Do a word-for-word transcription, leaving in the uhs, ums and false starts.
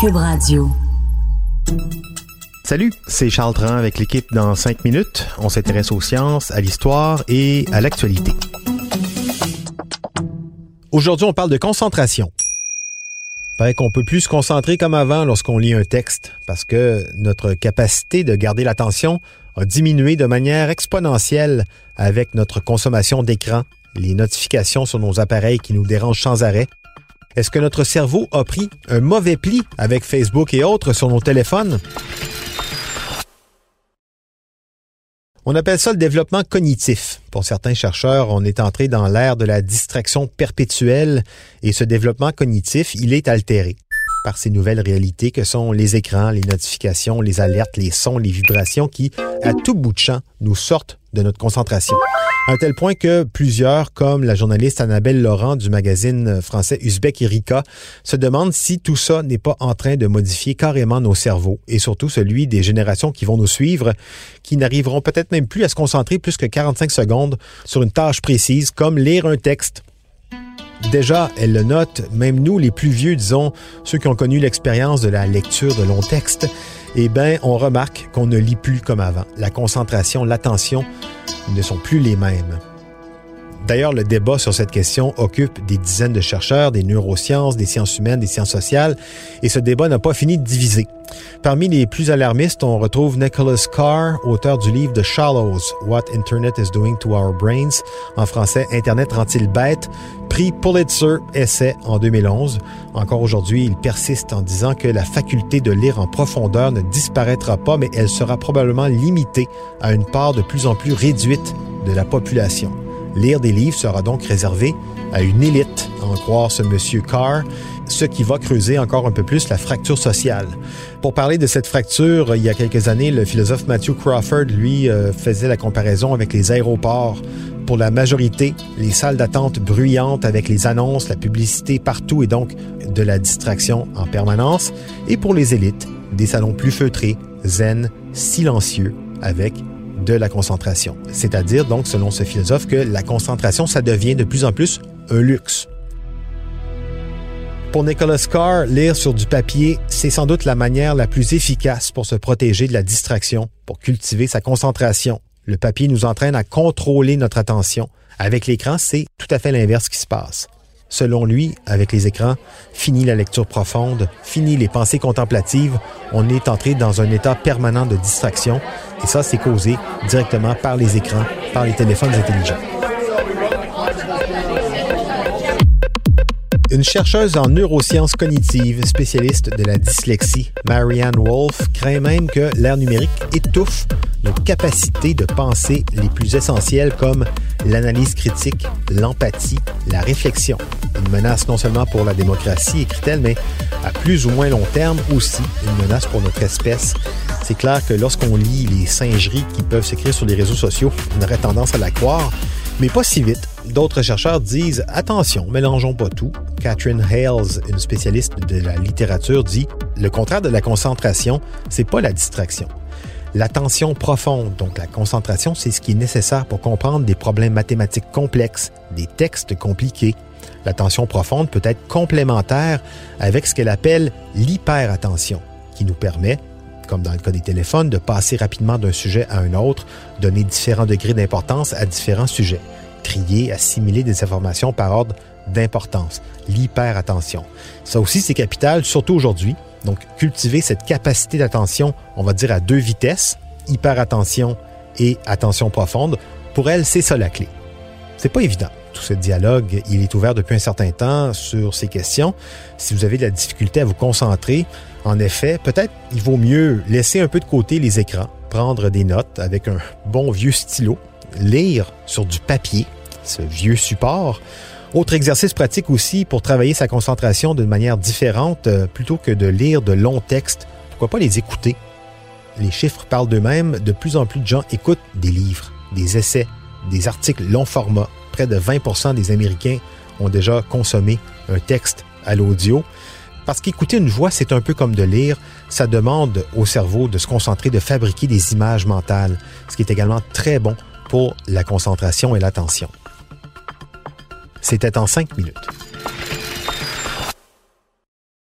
Cube Radio. Salut, c'est Charles Tran avec l'équipe Dans cinq minutes. On s'intéresse aux sciences, à l'histoire et à l'actualité. Aujourd'hui, on parle de concentration. Il paraît qu'on peut plus se concentrer comme avant lorsqu'on lit un texte, parce que notre capacité de garder l'attention a diminué de manière exponentielle avec notre consommation d'écran, les notifications sur nos appareils qui nous dérangent sans arrêt. Est-ce que notre cerveau a pris un mauvais pli avec Facebook et autres sur nos téléphones? On appelle ça le développement cognitif. Pour certains chercheurs, on est entré dans l'ère de la distraction perpétuelle et ce développement cognitif, il est altéré par ces nouvelles réalités que sont les écrans, les notifications, les alertes, les sons, les vibrations qui, à tout bout de champ, nous sortent de notre concentration. À tel point que plusieurs, comme la journaliste Annabelle Laurent du magazine français Uzbek Erika, se demandent si tout ça n'est pas en train de modifier carrément nos cerveaux et surtout celui des générations qui vont nous suivre, qui n'arriveront peut-être même plus à se concentrer plus que quarante-cinq secondes sur une tâche précise, comme lire un texte. Déjà, elle le note, même nous, les plus vieux, disons, ceux qui ont connu l'expérience de la lecture de longs textes, eh bien, on remarque qu'on ne lit plus comme avant. La concentration, l'attention ne sont plus les mêmes. D'ailleurs, le débat sur cette question occupe des dizaines de chercheurs, des neurosciences, des sciences humaines, des sciences sociales, et ce débat n'a pas fini de diviser. Parmi les plus alarmistes, on retrouve Nicholas Carr, auteur du livre The Shallows, What Internet is Doing to Our Brains, en français Internet rend-il bête, prix Pulitzer, essai en deux mille onze. Encore aujourd'hui, il persiste en disant que la faculté de lire en profondeur ne disparaîtra pas, mais elle sera probablement limitée à une part de plus en plus réduite de la population. Lire des livres sera donc réservé à une élite, à en croire ce monsieur Carr, ce qui va creuser encore un peu plus la fracture sociale. Pour parler de cette fracture, il y a quelques années, le philosophe Matthew Crawford, lui, euh, faisait la comparaison avec les aéroports. Pour la majorité, les salles d'attente bruyantes avec les annonces, la publicité partout et donc de la distraction en permanence. Et pour les élites, des salons plus feutrés, zen, silencieux, avec de la concentration. C'est-à-dire, donc, selon ce philosophe, que la concentration, ça devient de plus en plus un luxe. Pour Nicholas Carr, lire sur du papier, c'est sans doute la manière la plus efficace pour se protéger de la distraction, pour cultiver sa concentration. Le papier nous entraîne à contrôler notre attention. Avec l'écran, c'est tout à fait l'inverse qui se passe. Selon lui, avec les écrans, fini la lecture profonde, fini les pensées contemplatives, on est entré dans un état permanent de distraction. Et ça, c'est causé directement par les écrans, par les téléphones intelligents. Une chercheuse en neurosciences cognitives, spécialiste de la dyslexie, Marianne Wolf, craint même que l'ère numérique étouffe nos capacités de penser les plus essentielles comme l'analyse critique, l'empathie, la réflexion. Une menace non seulement pour la démocratie, écrit-elle, mais à plus ou moins long terme aussi une menace pour notre espèce. C'est clair que lorsqu'on lit les singeries qui peuvent s'écrire sur les réseaux sociaux, on aurait tendance à la croire, mais pas si vite. D'autres chercheurs disent « Attention, mélangeons pas tout ». Catherine Hales, une spécialiste de la littérature, dit « Le contraire de la concentration, c'est pas la distraction. L'attention profonde, donc la concentration, c'est ce qui est nécessaire pour comprendre des problèmes mathématiques complexes, des textes compliqués. L'attention profonde peut être complémentaire avec ce qu'elle appelle l'hyperattention, qui nous permet, comme dans le cas des téléphones, de passer rapidement d'un sujet à un autre, donner différents degrés d'importance à différents sujets. Trier, assimiler des informations par ordre d'importance, l'hyperattention. Ça aussi, c'est capital, surtout aujourd'hui. Donc, cultiver cette capacité d'attention, on va dire à deux vitesses, hyperattention et attention profonde. Pour elle, c'est ça la clé. C'est pas évident. Tout ce dialogue, il est ouvert depuis un certain temps sur ces questions. Si vous avez de la difficulté à vous concentrer, en effet, peut-être il vaut mieux laisser un peu de côté les écrans, prendre des notes avec un bon vieux stylo, lire sur du papier, ce vieux support. Autre exercice pratique aussi pour travailler sa concentration d'une manière différente, euh, plutôt que de lire de longs textes, pourquoi pas les écouter? Les chiffres parlent d'eux-mêmes, de plus en plus de gens écoutent des livres, des essais, des articles long format. Près de vingt pour cent des Américains ont déjà consommé un texte à l'audio. Parce qu'écouter une voix, c'est un peu comme de lire. Ça demande au cerveau de se concentrer, de fabriquer des images mentales, ce qui est également très bon pour la concentration et l'attention. C'était en cinq minutes.